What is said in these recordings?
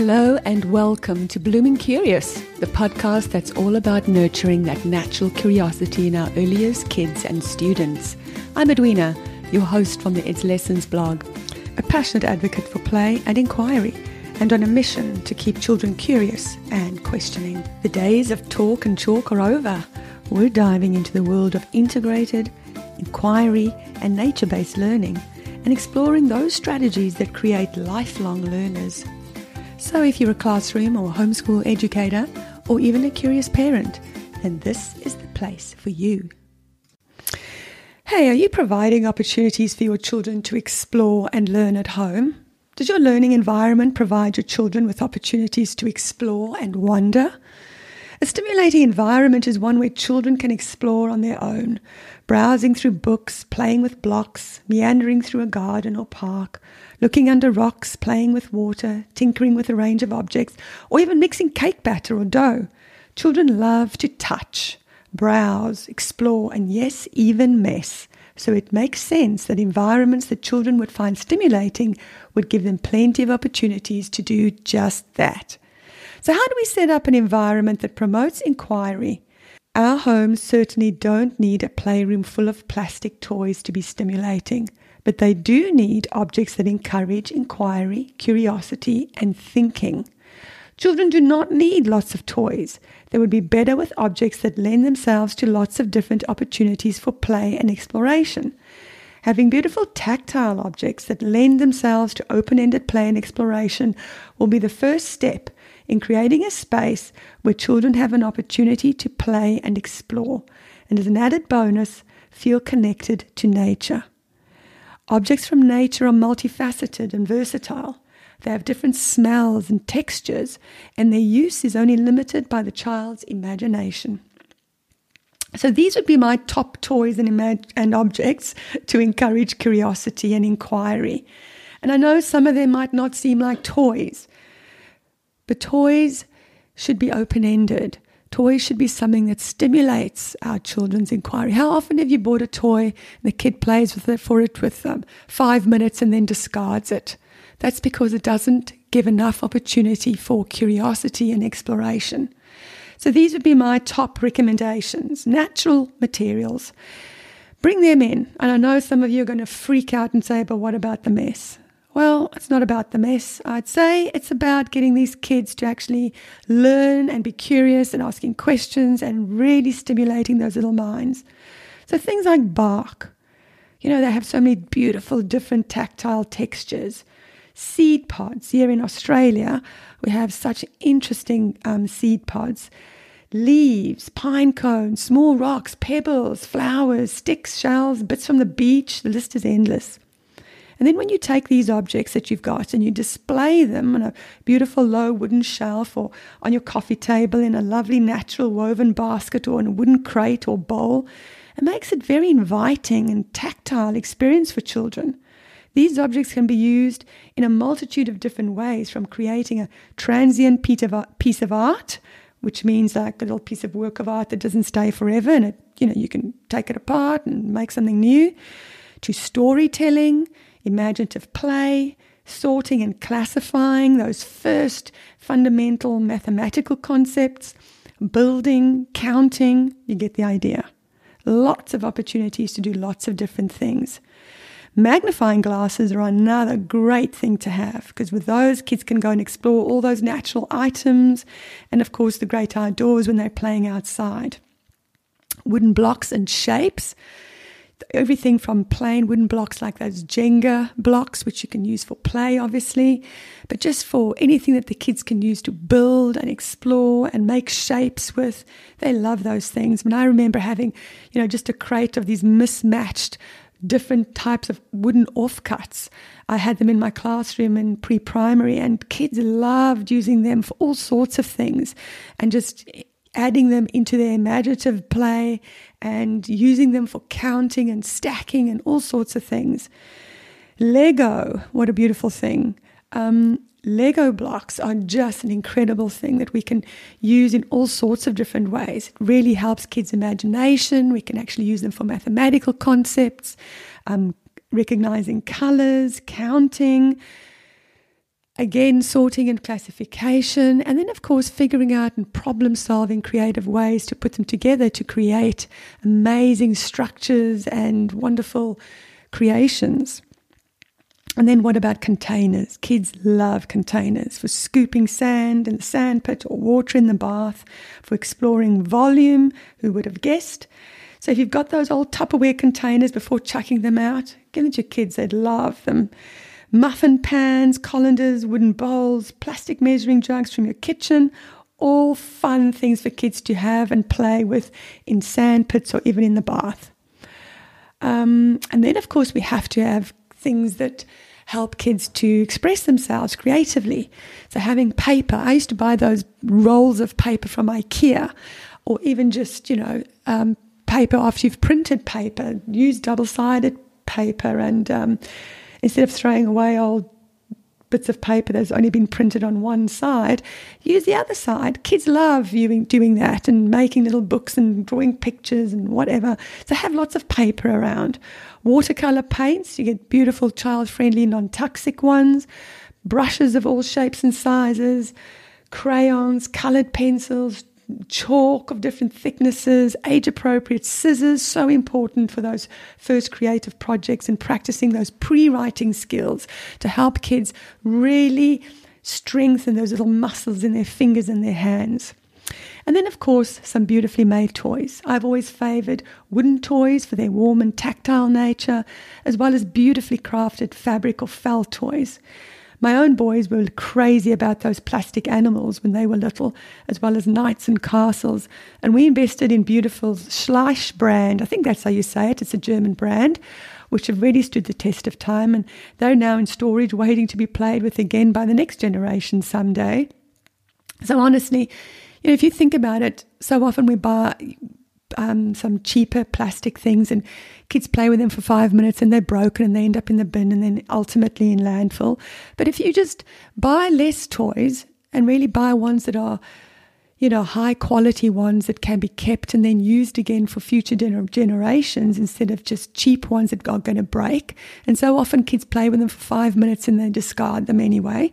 Hello and welcome to Blooming Curious, the podcast that's all about nurturing that natural curiosity in our early years kids and students. I'm Edwina, your host from the Ed's Lessons blog, a passionate advocate for play and inquiry, and on a mission to keep children curious and questioning. The days of talk and chalk are over. We're diving into the world of integrated, inquiry and nature-based learning and exploring those strategies that create lifelong learners. So if you're a classroom or homeschool educator, or even a curious parent, then this is the place for you. Hey, are you providing opportunities for your children to explore and learn at home? Does your learning environment provide your children with opportunities to explore and wonder? A stimulating environment is one where children can explore on their own, browsing through books, playing with blocks, meandering through a garden or park, looking under rocks, playing with water, tinkering with a range of objects, or even mixing cake batter or dough. Children love to touch, browse, explore, and yes, even mess. So it makes sense that environments that children would find stimulating would give them plenty of opportunities to do just that. So how do we set up an environment that promotes inquiry? Our homes certainly don't need a playroom full of plastic toys to be stimulating, but they do need objects that encourage inquiry, curiosity, and thinking. Children do not need lots of toys. They would be better with objects that lend themselves to lots of different opportunities for play and exploration. Having beautiful tactile objects that lend themselves to open-ended play and exploration will be the first step in creating a space where children have an opportunity to play and explore, and as an added bonus, feel connected to nature. Objects from nature are multifaceted and versatile. They have different smells and textures, and their use is only limited by the child's imagination. So these would be my top toys and objects to encourage curiosity and inquiry. And I know some of them might not seem like toys, but toys should be open-ended. Toys should be something that stimulates our children's inquiry. How often have you bought a toy and the kid plays with it for 5 minutes and then discards it? That's because it doesn't give enough opportunity for curiosity and exploration. So these would be my top recommendations. Natural materials. Bring them in. And I know some of you are going to freak out and say, but what about the mess? Well, it's not about the mess. I'd say it's about getting these kids to actually learn and be curious and asking questions and really stimulating those little minds. So things like bark. You know, they have so many beautiful, different tactile textures. Seed pods. Here in Australia, we have such interesting seed pods. Leaves, pine cones, small rocks, pebbles, flowers, sticks, shells, bits from the beach. The list is endless. And then when you take these objects that you've got and you display them on a beautiful low wooden shelf or on your coffee table in a lovely natural woven basket or in a wooden crate or bowl, it makes it very inviting and tactile experience for children. These objects can be used in a multitude of different ways, from creating a transient piece of art, which means like a little piece of work of art that doesn't stay forever and you can take it apart and make something new, to storytelling, imaginative play, sorting and classifying those first fundamental mathematical concepts, building, counting. You get the idea. Lots of opportunities to do lots of different things. Magnifying glasses are another great thing to have, because with those, kids can go and explore all those natural items and, of course, the great outdoors when they're playing outside. Wooden blocks and shapes, everything from plain wooden blocks like those Jenga blocks, which you can use for play, obviously, but just for anything that the kids can use to build and explore and make shapes with. They love those things. When I remember having, just a crate of these mismatched different types of wooden offcuts. I had them in my classroom in pre-primary, and kids loved using them for all sorts of things and just adding them into their imaginative play and using them for counting and stacking and all sorts of things. Lego, what a beautiful thing. Lego blocks are just an incredible thing that we can use in all sorts of different ways. It really helps kids' imagination. We can actually use them for mathematical concepts, recognizing colors, counting, Again, sorting and classification, and then of course figuring out and problem solving creative ways to put them together to create amazing structures and wonderful creations. And then what about containers? Kids love containers for scooping sand in the sand pit or water in the bath, for exploring volume, who would have guessed? So if you've got those old Tupperware containers before chucking them out, give them to your kids, they'd love them. Muffin pans, colanders, wooden bowls, plastic measuring jugs from your kitchen, all fun things for kids to have and play with in sand pits or even in the bath. And then, of course, we have to have things that help kids to express themselves creatively. So having paper. I used to buy those rolls of paper from IKEA, or even just, paper after you've printed paper. Use double-sided paper and... Instead of throwing away old bits of paper that's only been printed on one side, use the other side. Kids love doing that and making little books and drawing pictures and whatever. So have lots of paper around. Watercolor paints, you get beautiful child-friendly, non-toxic ones. Brushes of all shapes and sizes. Crayons, colored pencils, chalk of different thicknesses, age-appropriate scissors, so important for those first creative projects and practicing those pre-writing skills to help kids really strengthen those little muscles in their fingers and their hands. And then, of course, some beautifully made toys. I've always favoured wooden toys for their warm and tactile nature, as well as beautifully crafted fabric or felt toys. My own boys were crazy about those plastic animals when they were little, as well as knights and castles. And we invested in beautiful Schleich brand. I think that's how you say it. It's a German brand, which have really stood the test of time. And they're now in storage, waiting to be played with again by the next generation someday. So honestly, if you think about it, so often we buy... some cheaper plastic things and kids play with them for 5 minutes and they're broken and they end up in the bin and then ultimately in landfill. But if you just buy less toys and really buy ones that are, high quality ones that can be kept and then used again for future generations instead of just cheap ones that are going to break. And so often kids play with them for 5 minutes and they discard them anyway.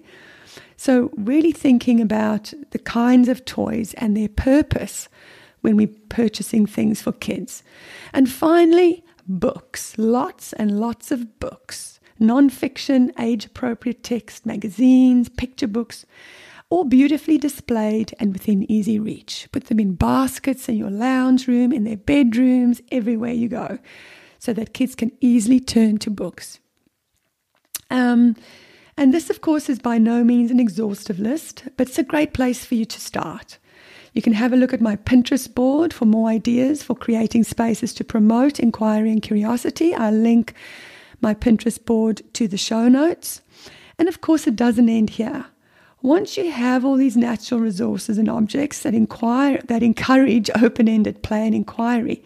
So really thinking about the kinds of toys and their purpose when we're purchasing things for kids. And finally, books. Lots and lots of books. Non-fiction, age-appropriate text, magazines, picture books, all beautifully displayed and within easy reach. Put them in baskets in your lounge room, in their bedrooms, everywhere you go, so that kids can easily turn to books. And this, of course, is by no means an exhaustive list, but it's a great place for you to start. You can have a look at my Pinterest board for more ideas for creating spaces to promote inquiry and curiosity. I'll link my Pinterest board to the show notes. And of course, it doesn't end here. Once you have all these natural resources and objects that encourage open-ended play and inquiry,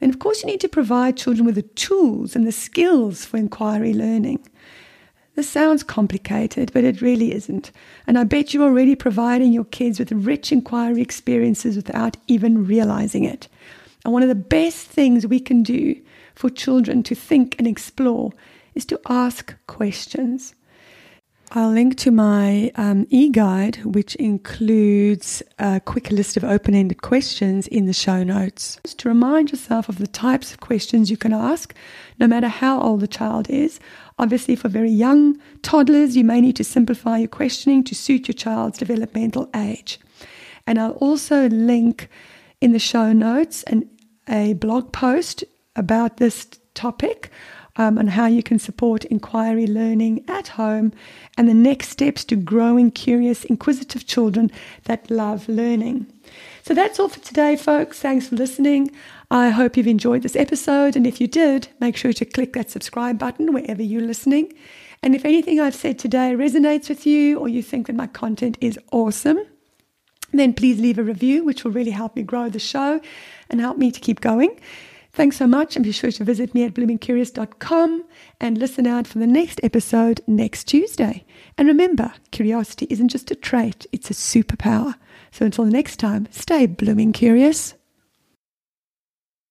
then of course you need to provide children with the tools and the skills for inquiry learning. This sounds complicated, but it really isn't. And I bet you're already providing your kids with rich inquiry experiences without even realizing it. And one of the best things we can do for children to think and explore is to ask questions. I'll link to my e-guide, which includes a quick list of open-ended questions in the show notes. Just to remind yourself of the types of questions you can ask, no matter how old the child is. Obviously, for very young toddlers, you may need to simplify your questioning to suit your child's developmental age. And I'll also link in the show notes a blog post about this topic, and how you can support inquiry learning at home and the next steps to growing curious, inquisitive children that love learning. So that's all for today, folks. Thanks for listening. I hope you've enjoyed this episode. And if you did, make sure to click that subscribe button wherever you're listening. And if anything I've said today resonates with you or you think that my content is awesome, then please leave a review, which will really help me grow the show and help me to keep going. Thanks so much, and be sure to visit me at bloomingcurious.com and listen out for the next episode next Tuesday. And remember, curiosity isn't just a trait, it's a superpower. So until next time, stay blooming curious.